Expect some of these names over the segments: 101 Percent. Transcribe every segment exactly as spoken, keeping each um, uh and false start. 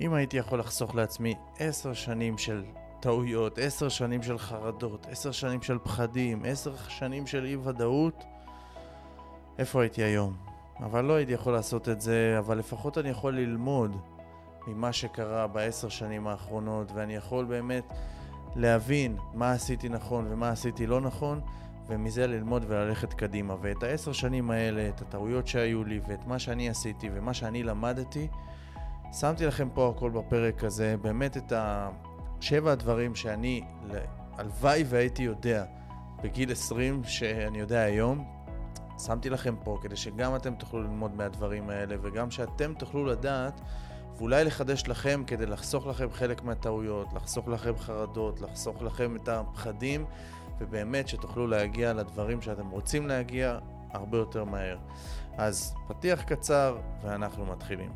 אם הייתי יכול לחסוך לעצמי עשר שנים של טעויות, עשר שנים של חרדות, עשר שנים של פחדים, עשר שנים של אי ודאות, איפה הייתי היום? אבל לא הייתי יכול לעשות את זה, אבל לפחות אני יכול ללמוד ממה שקרה בעשר שנים האחרונות, ואני יכול באמת להבין מה עשיתי נכון ומה עשיתי לא נכון, ומזה ללמוד וללכת קדימה. ואת העשר שנים האלה, את הטעויות שהיו לי, ואת מה שאני עשיתי ומה שאני למדתי, שמתי לכם פה הכל בפרק הזה, באמת את השבע הדברים שאני, הלוואי והייתי יודע בגיל עשרים שאני יודע היום, שמתי לכם פה כדי שגם אתם תוכלו ללמוד מהדברים האלה, וגם שאתם תוכלו לדעת, ואולי לחדש לכם כדי לחסוך לכם חלק מהטעויות, לחסוך לכם חרדות, לחסוך לכם את הפחדים, ובאמת שתוכלו להגיע לדברים שאתם רוצים להגיע הרבה יותר מהר. אז פתיח קצר ואנחנו מתחילים.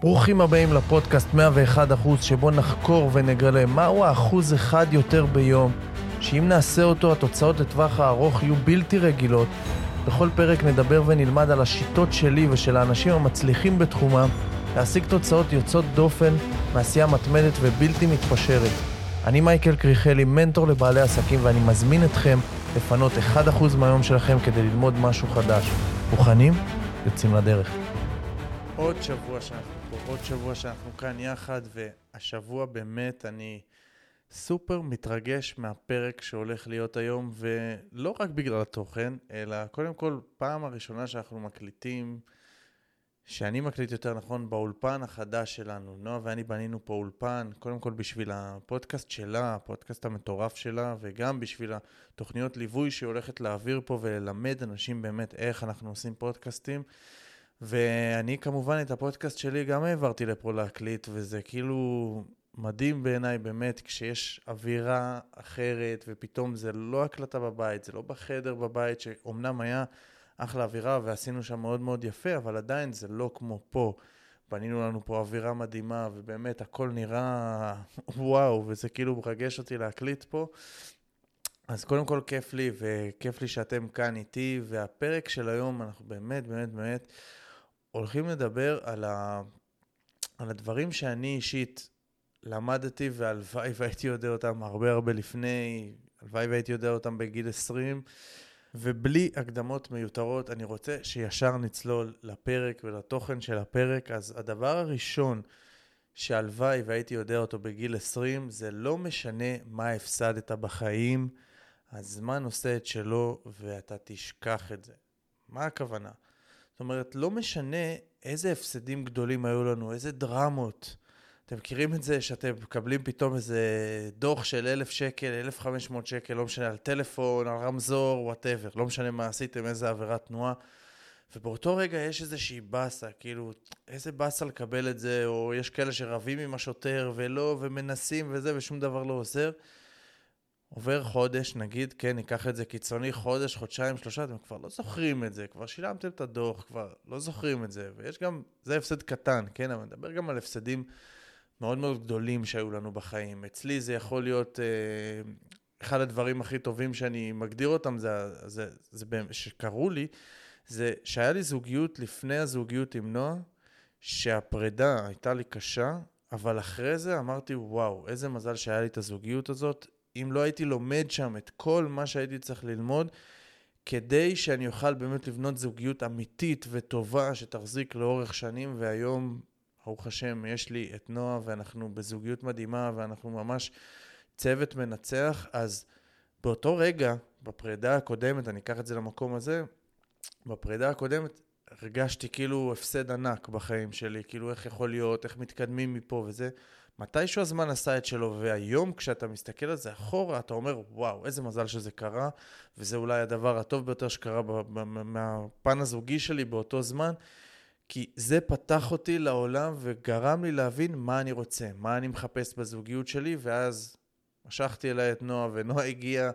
ברוכים הבאים לפודקאסט מאה ואחד אחוז, שבו נחקור ונגלה מהו האחוז אחד יותר ביום, שאם נעשה אותו התוצאות לטווח הארוך יהיו בלתי רגילות. בכל פרק נדבר ונלמד על השיטות שלי ושל האנשים המצליחים בתחומם להשיג תוצאות יוצאות דופן, מעשייה מתמדת ובלתי מתפשרת. אני מייקל קריכלי, מנטור לבעלי עסקים, ואני מזמין אתכם לפנות אחד אחוז מהיום שלכם כדי ללמוד משהו חדש. מוכנים? יוצאים לדרך. עוד שבוע שאנחנו פה, עוד שבוע שאנחנו כאן יחד, והשבוע באמת אני סופר מתרגש מהפרק שהולך להיות היום, ולא רק בגלל התוכן, אלא קודם כל פעם הראשונה שאנחנו מקליטים, שאני מקליט יותר נכון באולפן החדש שלנו. נועה ואני בנינו פה אולפן, קודם כל בשביל הפודקאסט שלה, הפודקאסט המטורף שלה, וגם בשביל התוכניות ליווי שהיא הולכת להעביר פה וללמד אנשים באמת איך אנחנו עושים פודקאסטים. ואני כמובן את הפודקאסט שלי גם העברתי לפה להקליט, וזה כאילו מדהים בעיניי באמת כשיש אווירה אחרת, ופתאום זה לא הקלטה בבית, זה לא בחדר בבית, שאומנם היה אחלה אווירה ועשינו שם מאוד מאוד יפה, אבל עדיין זה לא כמו פה. בנינו לנו פה אווירה מדהימה, ובאמת הכל נראה וואו, וזה כאילו מרגש אותי להקליט פה. אז קודם כל כיף לי, וכיף לי שאתם כאן איתי, והפרק של היום אנחנו באמת באמת באמת הולכים לדבר על, ה... על הדברים שאני אישית למדתי, והלוואי והייתי יודע אותם הרבה הרבה לפני, הלוואי והייתי יודע אותם בגיל עשרים, ובלי הקדמות מיותרות אני רוצה שישר נצלול לפרק ולתוכן של הפרק. אז הדבר הראשון שהלוואי והייתי יודע אותו בגיל עשרים, זה לא משנה מה הפסדת בחיים, הזמן עושה את שלו ואתה תשכח את זה. מה הכוונה? זאת אומרת, לא משנה איזה הפסדים גדולים היו לנו, איזה דרמות. אתם מכירים את זה שאתם מקבלים פתאום איזה דוח של אלף שקל, אלף חמש מאות שקל, לא משנה, על טלפון, על רמזור, וואטאבר, לא משנה מה עשיתם, איזה עבירת תנועה, ובאותו רגע יש איזושהי בסה, כאילו, איזה בסה לקבל את זה, או יש כאלה שרבים עם השוטר ולא, ומנסים וזה, ושום דבר לא עוזר. עובר חודש, נגיד, כן, ניקח את זה קיצוני, חודש, חודשיים, שלושה, אתם כבר לא זוכרים את זה, כבר שילמתם את הדוח, כבר לא זוכרים את זה, ויש גם, זה הפסד קטן, כן, אבל נדבר גם על הפסדים מאוד מאוד גדולים שהיו לנו בחיים. אצלי זה יכול להיות אה, אחד הדברים הכי טובים שאני מגדיר אותם, זה, זה, זה שקראו לי, זה שהיה לי זוגיות לפני הזוגיות עם נועה, שהפרידה הייתה לי קשה, אבל אחרי זה אמרתי, וואו, איזה מזל שהיה לי את הזוגיות הזאת, אם לא הייתי לומד שם את כל מה שהייתי צריך ללמוד, כדי שאני אוכל באמת לבנות זוגיות אמיתית וטובה, שתחזיק לאורך שנים, והיום ברוך השם, יש לי את נועה, ואנחנו בזוגיות מדהימה, ואנחנו ממש צוות מנצח. אז באותו רגע, בפרידה הקודמת, אני אקח את זה למקום הזה, בפרידה הקודמת הרגשתי כאילו הפסד ענק בחיים שלי, כאילו איך יכול להיות, איך מתקדמים מפה וזה. מתישהו הזמן עשה את שלו, והיום כשאתה מסתכל על זה אחורה, אתה אומר, וואו, איזה מזל שזה קרה, וזה אולי הדבר הטוב ביותר שקרה מהפן הזוגי שלי באותו זמן, כי זה פתח אותי לעולם וגרם לי להבין מה אני רוצה, מה אני מחפש בזוגיות שלי, ואז משכתי אליי את נועה, ונועה הגיעה,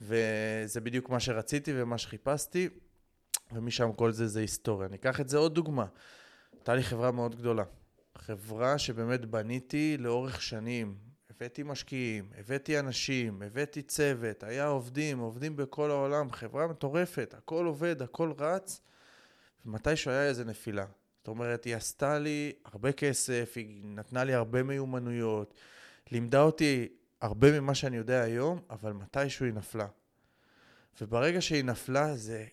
וזה בדיוק מה שרציתי ומה שחיפשתי, ומשם כל זה זה היסטוריה. אני אקח את זה עוד דוגמה. הייתה לי חברה מאוד גדולה, חברה שבאמת בניתי לאורך שנים, הבאתי משקיעים, הבאתי אנשים, הבאתי צוות, היה עובדים, עובדים בכל העולם, חברה מטורפת, הכל עובד, הכל רץ, ומתישהו היה איזה נפילה. זאת אומרת, היא עשתה לי הרבה כסף, היא נתנה לי הרבה מיומנויות, לימדה אותי הרבה ממה שאני יודע היום, אבל מתישהו היא נפלה. וברגע שהיא נפלה, זה,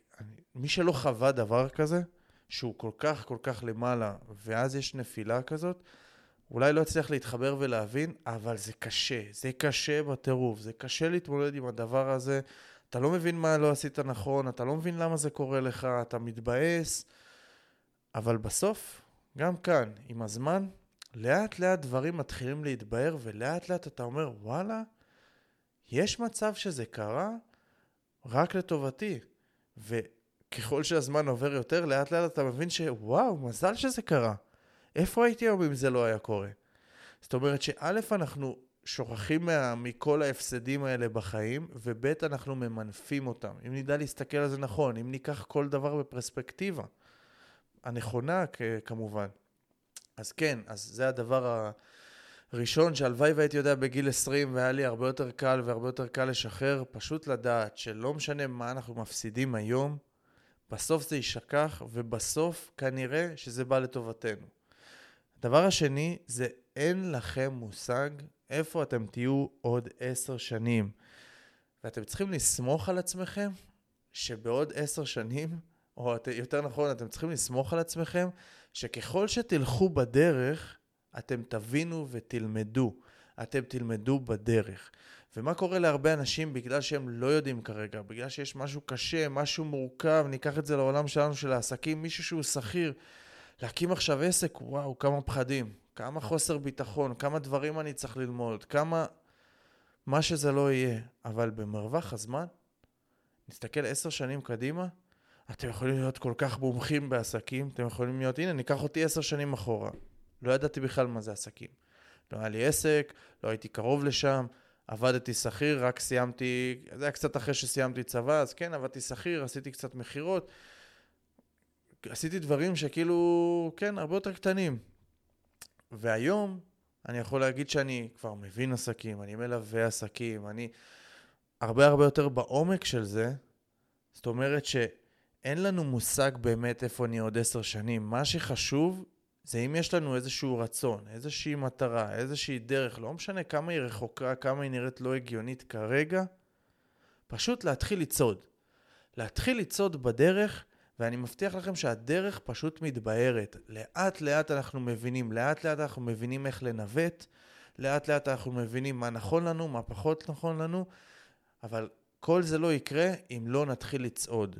מי שלא חווה דבר כזה, שהוא כל כך כל כך למעלה, ואז יש נפילה כזאת, אולי לא יצליח להתחבר ולהבין, אבל זה קשה, זה קשה בטירוף, זה קשה להתמודד עם הדבר הזה, אתה לא מבין מה לא עשית נכון, אתה לא מבין למה זה קורה לך, אתה מתבאס, אבל בסוף, גם כאן, עם הזמן, לאט לאט דברים מתחילים להתבהר, ולאט לאט אתה אומר, וואלה, יש מצב שזה קרה רק לטובתי, וככל שהזמן עובר יותר, לאט לאט אתה מבין שוואו, מזל שזה קרה. איפה הייתי היום אם זה לא היה קורה? זאת אומרת שא' אנחנו שוכחים מה, מכל ההפסדים האלה בחיים, וב' אנחנו ממנפים אותם. אם נדע להסתכל על זה נכון, אם ניקח כל דבר בפרספקטיבה הנכונה כמובן. אז כן, אז זה הדבר הראשון שהלוואי והייתי יודע בגיל עשרים, והיה לי הרבה יותר קל והרבה יותר קל לשחרר, פשוט לדעת שלא משנה מה אנחנו מפסידים היום, בסוף זה יישכח, ובסוף כנראה שזה בא לטובתנו. הדבר השני זה אין לכם מושג איפה אתם תהיו עוד עשר שנים. ואתם צריכים לסמוך על עצמכם שבעוד עשר שנים, או יותר נכון, אתם צריכים לסמוך על עצמכם שככל שתלכו בדרך, אתם תבינו ותלמדו. אתם תלמדו בדרך. ומה קורה להרבה אנשים בגלל שהם לא יודעים כרגע, בגלל שיש משהו קשה, משהו מורכב, ניקח את זה לעולם שלנו של העסקים, מישהו שהוא שכיר, להקים עכשיו עסק, וואו, כמה פחדים, כמה חוסר ביטחון, כמה דברים אני צריך ללמוד, כמה, מה שזה לא יהיה. אבל במרווח הזמן, נסתכל עשר שנים קדימה, אתם יכולים להיות כל כך מומחים בעסקים, אתם יכולים להיות, הנה, ניקח אותי עשר שנים אחורה. לא ידעתי בכלל מה זה עסקים. לא היה לי עסק, לא הייתי קרוב לשם, עבדתי שכיר, רק סיימתי, זה היה קצת אחרי שסיימתי צבא, אז כן, עבדתי שכיר, עשיתי קצת מחירות, עשיתי דברים שכאילו, כן, הרבה יותר קטנים. והיום אני יכול להגיד שאני כבר מבין עסקים, אני מלווה עסקים, אני הרבה הרבה יותר בעומק של זה. זאת אומרת שאין לנו מושג באמת איפה נהיה עוד עשר שנים. מה שחשוב זה אם יש לנו איזשהו רצון, איזושהי מטרה, איזושהי דרך, לא משנה כמה היא רחוקה, כמה היא נראית לא הגיונית כרגע, פשוט להתחיל לצעוד. להתחיל לצעוד בדרך, ואני מבטיח לכם שהדרך פשוט מתבהרת. לאט לאט אנחנו מבינים, לאט לאט אנחנו מבינים איך לנווט, לאט לאט אנחנו מבינים מה נכון לנו, מה פחות נכון לנו, אבל כל זה לא יקרה אם לא נתחיל לצעוד.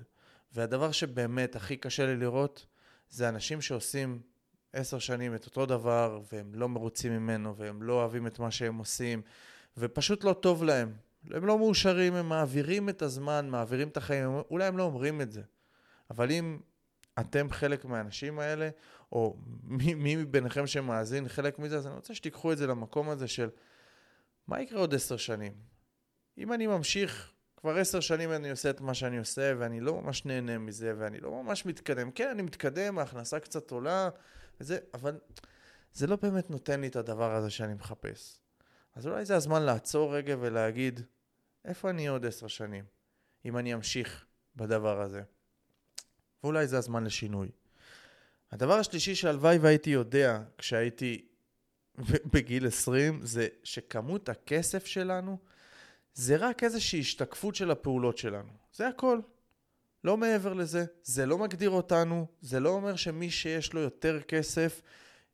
והדבר שבאמת הכי קשה לי לראות, זה אנשים שעושים עשר שנים את אותו דבר, והם לא מרוצים ממנו, והם לא אוהבים את מה שהם עושים, ופשוט לא טוב להם. הם לא מאושרים, הם מעבירים את הזמן, מעבירים את החיים, אולי הם לא אומרים את זה. אבל אם אתם חלק מהאנשים האלה, או מי, מי מביניכם שמאזין חלק מזה, אז אני רוצה שתיקחו את זה למקום הזה של, מה יקרה עוד עשר שנים? אם אני ממשיך, כבר עשר שנים אני עושה את מה שאני עושה, ואני לא ממש נהנה מזה, ואני לא ממש מתקדם. כן, אני מתקדם, ההכנסה קצת עולה, וזה, אבל זה לא באמת נותן לי את הדבר הזה שאני מחפש. אז אולי זה הזמן לעצור רגע ולהגיד, איפה אני עוד עשר שנים, אם אני אמשיך בדבר הזה? ואולי זה הזמן לשינוי. הדבר השלישי שהלוואי והייתי יודע כשהייתי בגיל עשרים, זה שכמות הכסף שלנו, זה רק איזושהי השתקפות של הפעולות שלנו. זה הכל. לא מעבר לזה. זה לא מגדיר אותנו. זה לא אומר שמי שיש לו יותר כסף,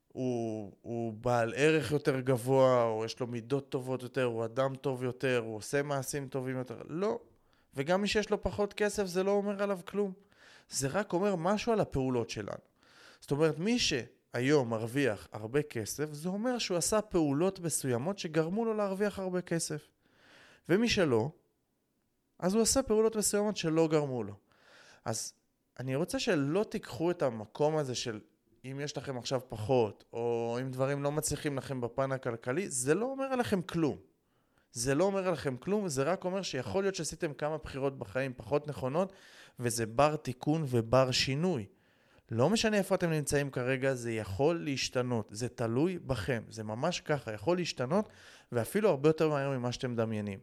הוא, הוא בעל ערך יותר גבוה, או יש לו מידות טובות יותר, הוא אדם טוב יותר, הוא עושה מעשים טובים יותר. לא. וגם מי שיש לו פחות כסף, זה לא אומר עליו כלום. זה רק אומר משהו על הפעולות שלנו. זאת אומרת, מי שהיום מרוויח הרבה כסף, זה אומר שהוא עשה פעולות מסוימות שגרמו לו להרוויח הרבה כסף. ומי שלא, אז הוא עשה פעולות מסוימות שלא גרמו לו. אז אני רוצה שלא תיקחו את המקום הזה של אם יש לכם עכשיו פחות, או אם דברים לא מצליחים לכם בפן הכלכלי, זה לא אומר עליכם כלום. זה לא אומר עליכם כלום, זה רק אומר שיכול להיות שעשיתם כמה בחירות בחיים פחות נכונות, וזה בר תיקון ובר שינוי. לא משנה איפה אתם נמצאים כרגע, זה יכול להשתנות, זה תלוי בכם, זה ממש ככה, יכול להשתנות, ואפילו הרבה יותר מהר ממה שאתם מדמיינים.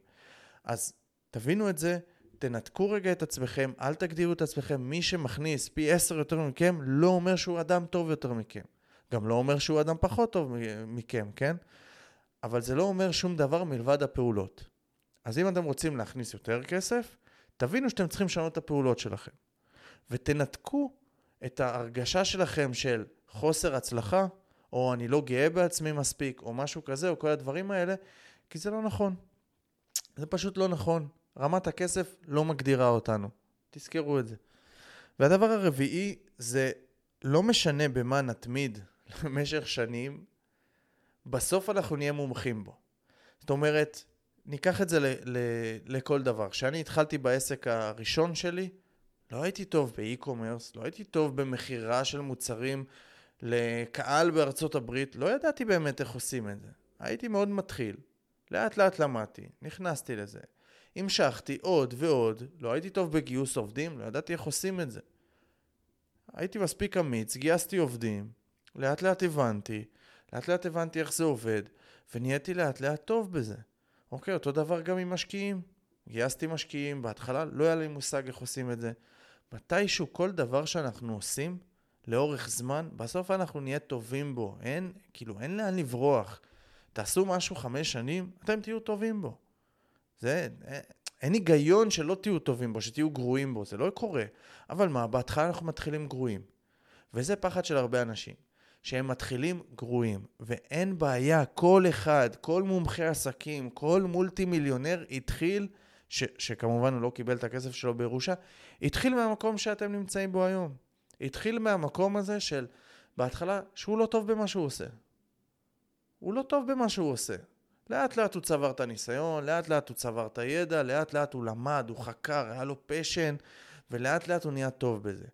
אז תבינו את זה, תנתקו רגע את עצמכם, אל תגדירו את עצמכם. מי שמכניס פי עשר יותר מכם, לא אומר שהוא אדם טוב יותר מכם. גם לא אומר שהוא אדם פחות טוב מכם, כן? אבל זה לא אומר שום דבר מלבד הפעולות. אז אם אתם רוצים להכניס יותר כסף, תבינו שאתם צריכים לשנות את הפעולות שלכם. ותנתקו את ההרגשה שלכם של חוסר הצלחה, או אני לא גאה בעצמי מספיק, או משהו כזה, או כל הדברים האלה, כי זה לא נכון. זה פשוט לא נכון. רמת הכסף לא מגדירה אותנו. תזכרו את זה. והדבר הרביעי זה לא משנה במה נתמיד למשך שנים, בסוף אנחנו נהיה מומחים בו. זאת אומרת, ניקח את זה ל- ל- לכל דבר. כשאני התחלתי בעסק הראשון שלי, לא הייתי טוב באי-קומרס, לא הייתי טוב במחירה של מוצרים לקהל בארצות הברית, לא ידעתי באמת איך עושים את זה. הייתי מאוד מתחיל. לאט לאט למדתי, נכנסתי לזה. המשכתי עוד ועוד, לא הייתי טוב בגיוס עובדים, לא ידעתי איך עושים את זה. הייתי מספיק אמיץ, גייסתי עובדים, לאט לאט הבנתי, לאט לאט הבנתי איך זה עובד, ונהייתי לאט לאט טוב בזה. אוקיי, אותו דבר גם עם משקיעים. גייסתי משקיעים, בהתחלה לא היה לי מושג איך עושים את זה. מתישהו כל דבר שאנחנו עושים, לאורך זמן, בסוף אנחנו נהיה טובים בו. אין, כאילו, אין לאן לברוח. תעשו משהו חמש שנים, אתם תהיו טובים בו. זה, אין היגיון שלא תהיו טובים בו, שתהיו גרועים בו, זה לא קורה. אבל מה, בהתחלה אנחנו מתחילים גרועים. וזה פחד של הרבה אנשים, שהם מתחילים גרועים. ואין בעיה, כל אחד, כל מומחי עסקים, כל מולטי מיליונר התחיל, ש, שכמובן הוא לא קיבל את הכסף שלו בירושה, התחיל מהמקום שאתם נמצאים בו היום. התחיל מהמקום הזה של, בהתחלה, שהוא לא טוב במה שהוא עושה. הוא לא טוב במה שהוא עושה. לאט לאט הוא צבר את הניסיון, לאט לאט הוא צבר את הידע, לאט לאט הוא למד, הוא חקר, היה לו פשן, ולאט לאט הוא נהיה טוב בזה.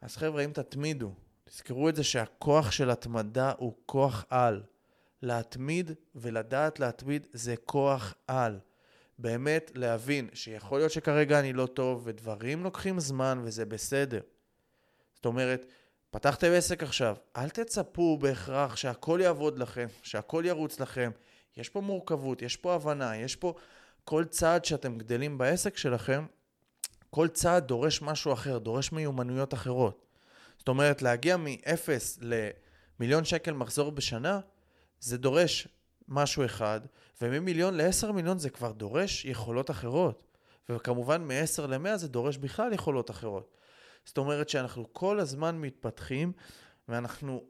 אז חבר'ה, אם תתמידו, תזכרו את זה שהכוח של התמדה הוא כוח על. להתמיד ולדעת להתמיד זה כוח על. באמת להבין שיכול להיות שכרגע אני לא טוב, ודברים לוקחים זמן וזה בסדר. זאת אומרת, פתחתם עסק עכשיו, אל תצפו בהכרח שהכל יעבוד לכם, שהכל ירוץ לכם, יש פה מורכבות, יש פה הבנה, יש פה כל צעד שאתם גדלים בעסק שלכם, כל צעד דורש משהו אחר, דורש מיומנויות אחרות. זאת אומרת, להגיע מ-אפס למיליון שקל מחזור בשנה, זה דורש משהו אחד, וממיליון ל-עשרה מיליון זה כבר דורש יכולות אחרות, וכמובן מ-עשרה ל-מאה זה דורש בכלל יכולות אחרות. זאת אומרת שאנחנו כל הזמן מתפתחים, ואנחנו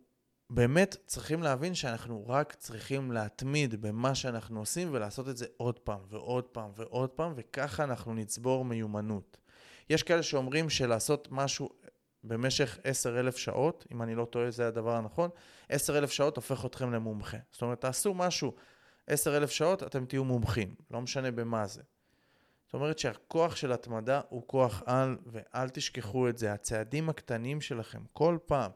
באמת צריכים להבין שאנחנו רק צריכים להתמיד במה שאנחנו עושים, ולעשות את זה עוד פעם ועוד פעם ועוד פעם, וככה אנחנו נצבור מיומנות. יש כאלה שאומרים שלעשות משהו במשך עשרת אלפים שעות, אם אני לא טועה זה הדבר הנכון, עשרת אלפים שעות הופך אתכם למומחה. זאת אומרת, תעשו משהו עשרת אלפים שעות, אתם תהיו מומחים, לא משנה במה זה. זאת אומרת שהכוח של התמדה הוא כוח על, ואל תשכחו את זה. הצעדים הקטנים שלכם, כל פעם,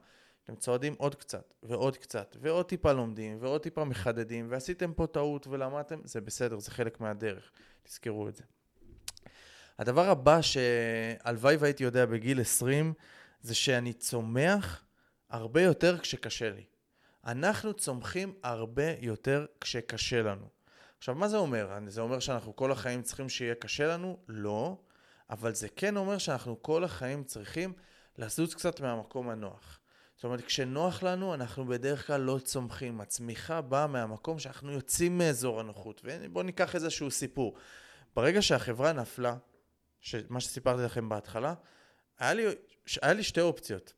אתם צועדים עוד קצת, ועוד קצת, ועוד טיפה לומדים, ועוד טיפה מחדדים, ועשיתם פה טעות ולמדתם, זה בסדר, זה חלק מהדרך. תזכרו את זה. הדבר הבא שאלוואי והייתי יודע בגיל עשרים, זה שאני צומח הרבה יותר כשקשה לי. אנחנו צומחים הרבה יותר כשקשה לנו. עכשיו, מה זה אומר? זה אומר שאנחנו כל החיים צריכים שיהיה קשה לנו? לא. אבל זה כן אומר שאנחנו כל החיים צריכים לזוז קצת מהמקום הנוח. זאת אומרת, כשנוח לנו, אנחנו בדרך כלל לא צומחים. הצמיחה באה מהמקום שאנחנו יוצאים מאזור הנוחות. ובואו ניקח איזשהו סיפור. ברגע שהחברה נפלה, מה שסיפרתי לכם בהתחלה, היה לי, היה לי שתי אופציות.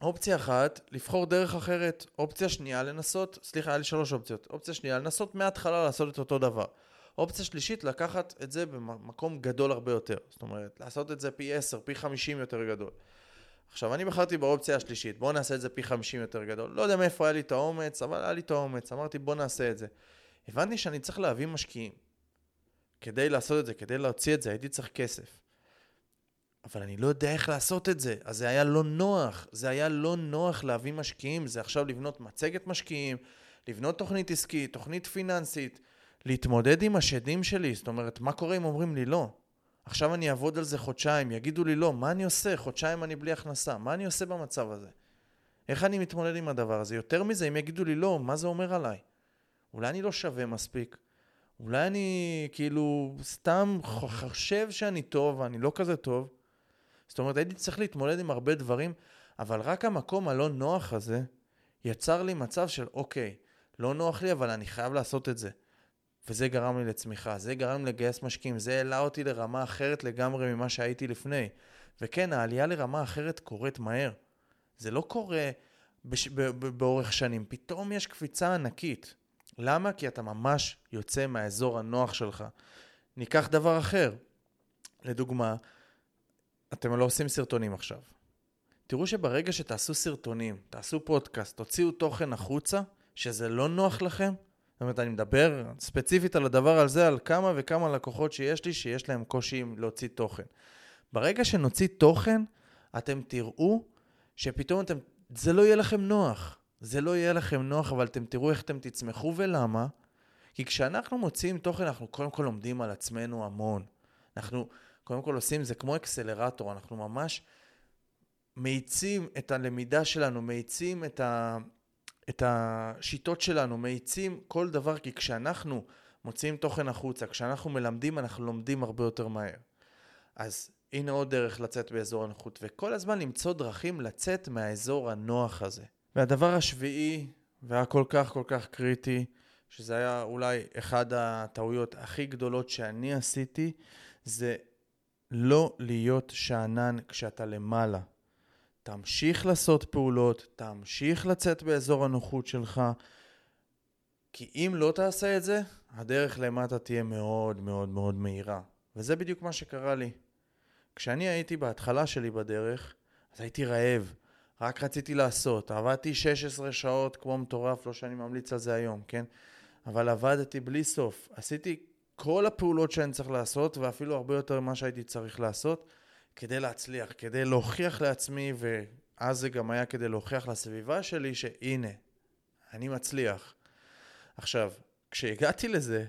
אופציה אחת, לבחור דרך אחרת. אופציה שנייה, לנסות, סליחה, היה לי שלוש אופציות. אופציה שנייה, לנסות מההתחלה לעשות את אותו דבר. אופציה שלישית, לקחת את זה במקום גדול הרבה יותר. זאת אומרת, לעשות את זה פי עשר, פי חמישים יותר גדול. עכשיו, אני בחרתי באופציה השלישית. בוא נעשה את זה פי חמישים יותר גדול. לא יודע מאיפה היה לי את האומץ, אבל היה לי את האומץ. אמרתי, בוא נעשה את זה. הבנתי שאני צריך להביא משקיעים. כדי לעשות את זה, כדי להוציא את זה, הייתי צריך כסף. אבל אני לא יודע איך לעשות את זה, אז זה היה לא נוח, זה היה לא נוח להביא משקיעים, זה עכשיו לבנות מצגת משקיעים, לבנות תוכנית עסקית, תוכנית פיננסית, להתמודד עם השדים שלי, זאת אומרת, מה קורה אם אומרים לי לא? עכשיו אני אעבוד על זה חודשיים, יגידו לי לא, מה אני עושה? חודשיים אני בלי הכנסה, מה אני עושה במצב הזה? איך אני מתמודד עם הדבר הזה? יותר מזה, אם יגידו לי לא, מה זה אומר עליי? אולי אני לא שווה מספיק, אולי אני כאילו סתם חושב שאני טוב, ואני לא כזה טוב. זאת אומרת, הייתי צריך להתמודד עם הרבה דברים, אבל רק המקום הלא נוח הזה יצר לי מצב של, אוקיי, לא נוח לי, אבל אני חייב לעשות את זה. וזה גרם לי לצמיחה, זה גרם לי לגייס משקיעים, זה העלה אותי לרמה אחרת לגמרי ממה שהייתי לפני. וכן, העלייה לרמה אחרת קורית מהר. זה לא קורה בש... באורך שנים. פתאום יש קפיצה ענקית. למה? כי אתה ממש יוצא מהאזור הנוח שלך. ניקח דבר אחר. לדוגמה, אתם לא עושים סרטונים עכשיו. תראו שברגע שתעשו סרטונים, תעשו פודקאסט, תוציאו תוכן החוצה, שזה לא נוח לכם, זאת אומרת, אני מדבר ספציפית על הדבר הזה, על כמה וכמה לקוחות שיש לי, שיש להם קושי להוציא תוכן. ברגע שנוציא תוכן, אתם תראו שפתאום אתם, זה לא יהיה לכם נוח. זה לא יהיה לכם נוח, אבל אתם תראו איך אתם תצמחו ולמה. כי כשאנחנו מוציאים תוכן, אנחנו קודם כל לומדים על עצמנו המון. אנחנו קודם כל עושים, זה כמו אקסלרטור, אנחנו ממש מאיצים את הלמידה שלנו, מאיצים את ה... את השיטות שלנו, מאיצים כל דבר, כי כשאנחנו מוציאים תוכן החוצה, כשאנחנו מלמדים, אנחנו לומדים הרבה יותר מהר. אז הנה עוד דרך לצאת באזור הנוחות, וכל הזמן למצוא דרכים לצאת מהאזור הנוח הזה. והדבר השביעי, והכל כך כל כך קריטי, שזה היה אולי אחד הטעויות הכי גדולות שאני עשיתי, זה לא להיות שענן כשאתה למעלה. תמשיך לעשות פעולות, תמשיך לצאת באזור הנוחות שלך, כי אם לא תעשה את זה, הדרך למטה תהיה מאוד מאוד מאוד מהירה. וזה בדיוק מה שקרה לי. כשאני הייתי בהתחלה שלי בדרך, אז הייתי רעב, רק רציתי לעשות. עבדתי שש עשרה שעות כמו מטורף, לא שאני ממליץ על זה היום, כן? אבל עבדתי בלי סוף. עשיתי כל הפעולות שאני צריך לעשות, ואפילו הרבה יותר ממה שהייתי צריך לעשות, כדי להצליח, כדי להוכיח לעצמי, ואז זה גם היה כדי להוכיח לסביבה שלי שהנה, אני מצליח. עכשיו, כשהגעתי לזה,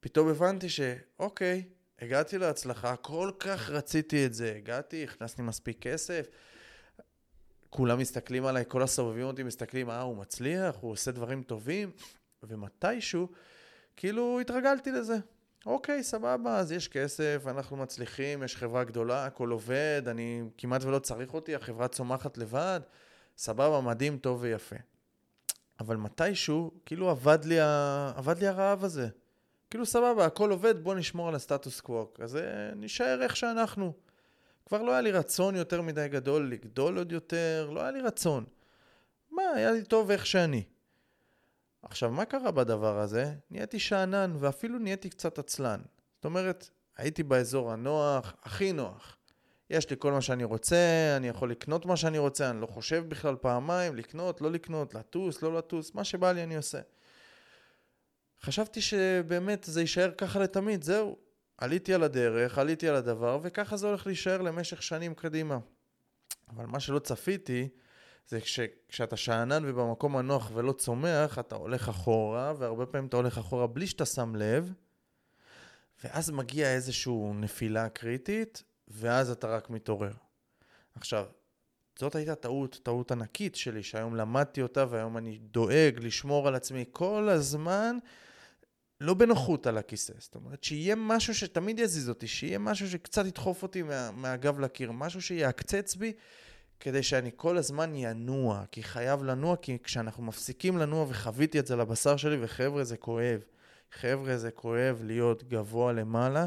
פתאום הבנתי שאוקיי, הגעתי להצלחה, כל כך רציתי את זה, הגעתי, הכנסתי מספיק כסף, כולם מסתכלים עליי, כל הסובבים אותי מסתכלים, אה, הוא מצליח, הוא עושה דברים טובים, ומתישהו, כאילו התרגלתי לזה. אוקיי, סבבה, אז יש כסף, אנחנו מצליחים, יש חברה גדולה, הכל עובד, אני כמעט ולא צריך אותי, החברה צומחת לבד, סבבה, מדהים, טוב ויפה. אבל מתישהו, כאילו עבד לי, עבד לי הרעב הזה. כאילו סבבה, הכל עובד, בוא נשמור על הסטטוס קוו, אז נשאר איך שאנחנו. כבר לא היה לי רצון יותר מדי גדול, לגדול עוד יותר, לא היה לי רצון. מה, היה לי טוב איך שאני. עכשיו, מה קרה בדבר הזה? נהייתי שענן, ואפילו נהייתי קצת עצלן. זאת אומרת, הייתי באזור הנוח, הכי נוח. יש לי כל מה שאני רוצה, אני יכול לקנות מה שאני רוצה, אני לא חושב בכלל פעמיים, לקנות, לא לקנות, לטוס, לא לטוס, מה שבא לי אני עושה. חשבתי שבאמת זה יישאר ככה לתמיד, זהו. עליתי על הדרך, עליתי על הדבר, וככה זה הולך להישאר למשך שנים קדימה. אבל מה שלא צפיתי, זה כשאתה שענן ובמקום הנוח ולא צומח, אתה הולך אחורה, והרבה פעמים אתה הולך אחורה בלי שאתה שם לב, ואז מגיע איזושהי נפילה קריטית, ואז אתה רק מתעורר. עכשיו, זאת הייתה טעות, טעות ענקית שלי, שהיום למדתי אותה, והיום אני דואג לשמור על עצמי כל הזמן, לא בנוחות על הכיסא. זאת אומרת, שיהיה משהו שתמיד יזיז אותי, שיהיה משהו שקצת ידחוף אותי מה, מהגב לקיר, משהו שיעקצץ בי, כדי שאני כל הזמן ינוע, כי חייב לנוע, כי כשאנחנו מפסיקים לנוע, וחוויתי את זה לבשר שלי, וחבר'ה זה כואב, חבר'ה זה כואב להיות גבוה למעלה,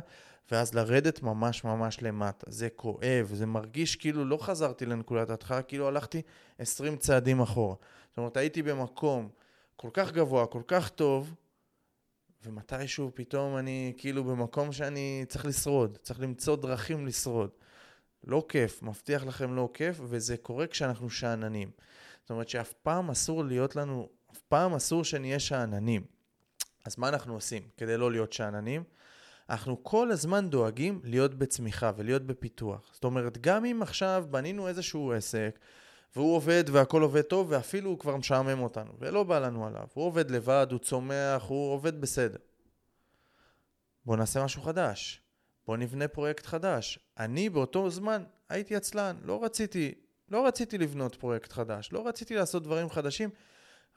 ואז לרדת ממש ממש למטה, זה כואב, זה מרגיש כאילו לא חזרתי לנקודת התחלה, כאילו הלכתי עשרים צעדים אחורה, זאת אומרת הייתי במקום כל כך גבוה, כל כך טוב, ומתישהו פתאום אני כאילו במקום שאני צריך לשרוד, צריך למצוא דרכים לשרוד, לא כיף, מבטיח לכם לא כיף, וזה קורה כשאנחנו שעננים. זאת אומרת שאף פעם אסור להיות לנו, אף פעם אסור שנהיה שעננים. אז מה אנחנו עושים כדי לא להיות שעננים? אנחנו כל הזמן דואגים להיות בצמיחה ולהיות בפיתוח. זאת אומרת, גם אם עכשיו בנינו איזשהו עסק, והוא עובד והכל עובד טוב, ואפילו הוא כבר משעמם אותנו, ולא בא לנו עליו. הוא עובד לבד, הוא צומח, הוא עובד בסדר. בוא נעשה משהו חדש. בוא נבנה פרויקט חדש. אני באותו זמן הייתי עצלן, לא רציתי, לא רציתי לבנות פרויקט חדש, לא רציתי לעשות דברים חדשים,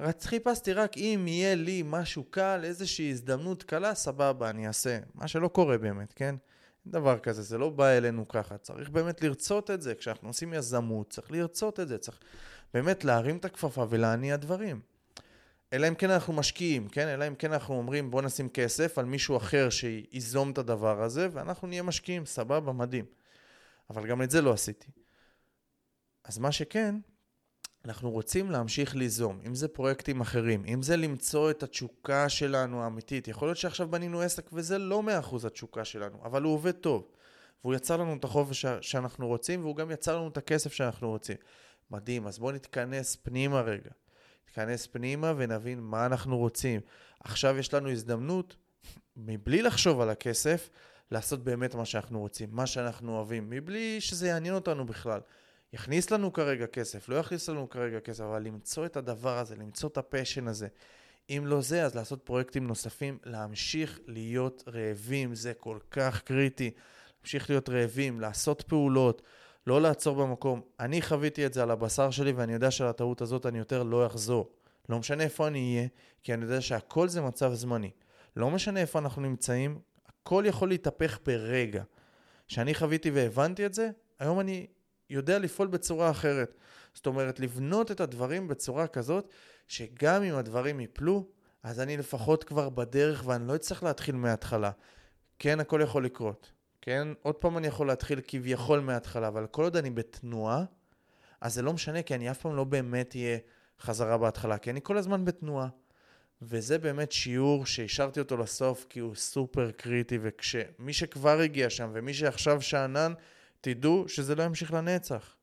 רצ חיפשתי רק אם יהיה לי משהו קל, איזושהי הזדמנות קלה, סבבה, אני אעשה. מה שלא קורה באמת, כן? דבר כזה, זה לא בא אלינו ככה. צריך באמת לרצות את זה. כשאנחנו עושים יזמות, צריך לרצות את זה. צריך באמת להרים את הכפפה ולהניע דברים. אלא אם כן אנחנו משקיעים, כן? אלא אם כן אנחנו אומרים, בוא נשים כסף על מישהו אחר שיזום את הדבר הזה, ואנחנו נהיה משקיעים, סבבה, מדהים. אבל גם את זה לא עשיתי. אז מה שכן, אנחנו רוצים להמשיך ליזום, אם זה פרויקטים אחרים, אם זה למצוא את התשוקה שלנו האמיתית. יכול להיות שעכשיו בנינו עסק וזה לא מאה אחוז התשוקה שלנו, אבל הוא עובד טוב, והוא יצר לנו את החופש שאנחנו רוצים, והוא גם יצר לנו את הכסף שאנחנו רוצים. מדהים, אז בואו נתכנס פנימה רגע. נתכנס פנימה ונבין מה אנחנו רוצים. עכשיו יש לנו הזדמנות, מבלי לחשוב על הכסף, לעשות באמת מה שאנחנו רוצים, מה שאנחנו אוהבים, מבלי שזה יעניין אותנו בכלל. יכניס לנו כרגע כסף, לא יכניס לנו כרגע כסף, אבל למצוא את הדבר הזה, למצוא את הפשן הזה. אם לא זה, אז לעשות פרויקטים נוספים, להמשיך להיות רעבים, זה כל כך קריטי. להמשיך להיות רעבים, לעשות פעולות, לא לעצור במקום. אני חוויתי את זה על הבשר שלי, ואני יודע שעל הטעות הזאת אני יותר לא אחזור. לא משנה איפה אני אהיה, כי אני יודע שהכל זה מצב זמני. לא משנה איפה אנחנו נמצאים, הכל יכול להתהפך ברגע. שאני חוויתי והבנתי את זה, היום אני יודע לפעול בצורה אחרת. זאת אומרת, לבנות את הדברים בצורה כזאת, שגם אם הדברים ייפלו, אז אני לפחות כבר בדרך, ואני לא צריך להתחיל מההתחלה. כן, הכל יכול לקרות. כן, עוד פעם אני יכול להתחיל כביכול מההתחלה, אבל כל עוד אני בתנועה, אז זה לא משנה, כי אני אף פעם לא באמת יהיה חזרה בהתחלה, כי אני כל הזמן בתנועה. וזה באמת שיעור שהשארתי אותו לסוף, כי הוא סופר קריטי, וכשמי שכבר הגיע שם, ומי שעכשיו שענן, תדעו שזה לא ימשיך לנצח.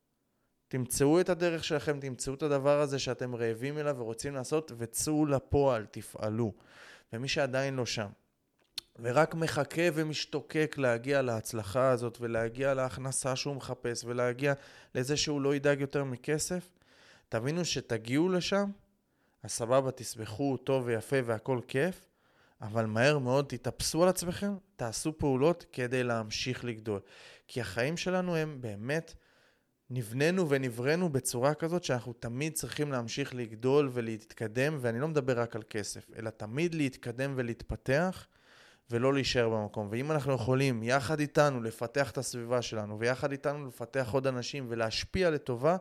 תמצאו את הדרך שלכם, תמצאו את הדבר הזה שאתם רעבים אליו ורוצים לעשות, וצאו לפועל, תפעלו. ומי שעדיין לא שם, ורק מחכה ומשתוקק להגיע להצלחה הזאת, ולהגיע להכנסה שהוא מחפש, ולהגיע לזה שהוא לא ידאג יותר מכסף, תבינו שתגיעו לשם, אז סבבה, תסבכו, טוב ויפה והכל כיף, אבל מהר מאוד תתאפסו על עצמכם, תעשו פעולות כדי להמשיך לגדול. כי החיים שלנו הם באמת נבננו ונברנו בצורה כזאת שאנחנו תמיד צריכים להמשיך לגדול ולהתקדם, ואני לא מדבר רק על כסף, אלא תמיד להתקדם ולהתפתח ולא להישאר במקום. ואם אנחנו יכולים יחד איתנו לפתח את הסביבה שלנו, ויחד איתנו לפתח עוד אנשים ולהשפיע לטובה,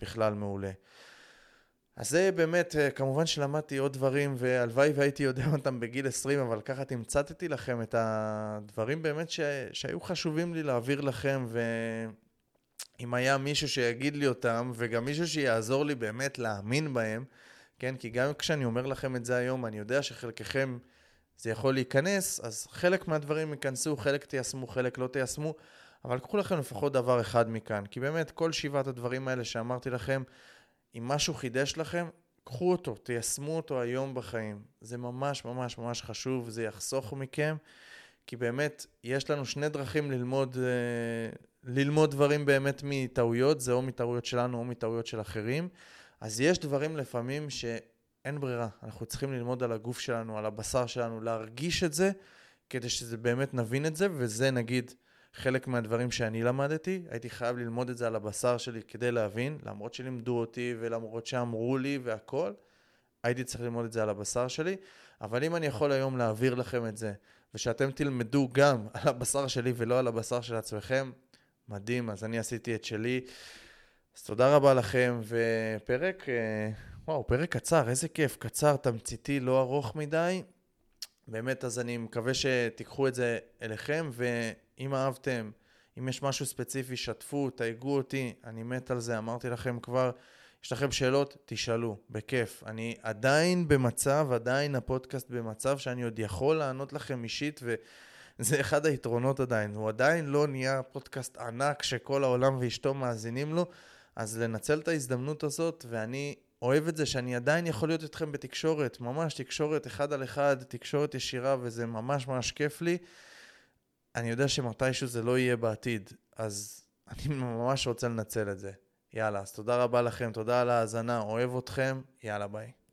בכלל מעולה. אז זה באמת, כמובן שלמדתי עוד דברים, והלוואי והייתי יודע אותם בגיל עשרים, אבל ככה תמצאתי לכם את הדברים באמת ש... שהיו חשובים לי להעביר לכם, ואם היה מישהו שיגיד לי אותם, וגם מישהו שיעזור לי באמת להאמין בהם, כן, כי גם כשאני אומר לכם את זה היום, אני יודע שחלקכם זה יכול להיכנס, אז חלק מהדברים ייכנסו, חלק תיישמו, חלק לא תיישמו, אבל קחו לכם לפחות דבר אחד מכאן, כי באמת כל שבעת הדברים האלה שאמרתי לכם, אם משהו חידש לכם, קחו אותו, תיישמו אותו היום בחיים. זה ממש ממש ממש חשוב, זה יחסוך מכם, כי באמת יש לנו שני דרכים ללמוד, ללמוד דברים באמת מטעויות, זה או מטעויות שלנו או מטעויות של אחרים, אז יש דברים לפעמים שאין ברירה, אנחנו צריכים ללמוד על הגוף שלנו, על הבשר שלנו, להרגיש את זה, כדי שזה באמת נבין את זה, וזה נגיד, חלק מהדברים שאני למדתי, הייתי חייב ללמוד את זה על הבשר שלי כדי להבין, למרות שלימדו אותי ולמרות שאמרו לי והכל, הייתי צריך ללמוד את זה על הבשר שלי, אבל אם אני יכול היום להעביר לכם את זה, ושאתם תלמדו גם על הבשר שלי ולא על הבשר של עצמכם, מדהים, אז אני עשיתי את שלי. אז תודה רבה לכם, ופרק, וואו, פרק קצר, איזה כיף, קצר, תמציתי, לא ארוך מדי, באמת, אז אני מקווה שתיקחו את זה אליכם, ואם אהבתם, אם יש משהו ספציפי, שתפו, תייגו אותי, אני מת על זה, אמרתי לכם כבר, יש לכם שאלות, תשאלו, בכיף. אני עדיין במצב, עדיין הפודקאסט במצב, שאני עוד יכול לענות לכם אישית, וזה אחד היתרונות עדיין, הוא עדיין לא נהיה פודקאסט ענק, שכל העולם ואשתו מאזינים לו, אז לנצל את ההזדמנות הזאת, ואני אוהב את זה שאני עדיין יכול להיות אתכם בתקשורת, ממש תקשורת אחד על אחד, תקשורת ישירה, וזה ממש ממש כיף לי. אני יודע שמתישהו זה לא יהיה בעתיד, אז אני ממש רוצה לנצל את זה. יאללה, אז תודה רבה לכם, תודה על ההאזנה, אוהב אתכם, יאללה ביי.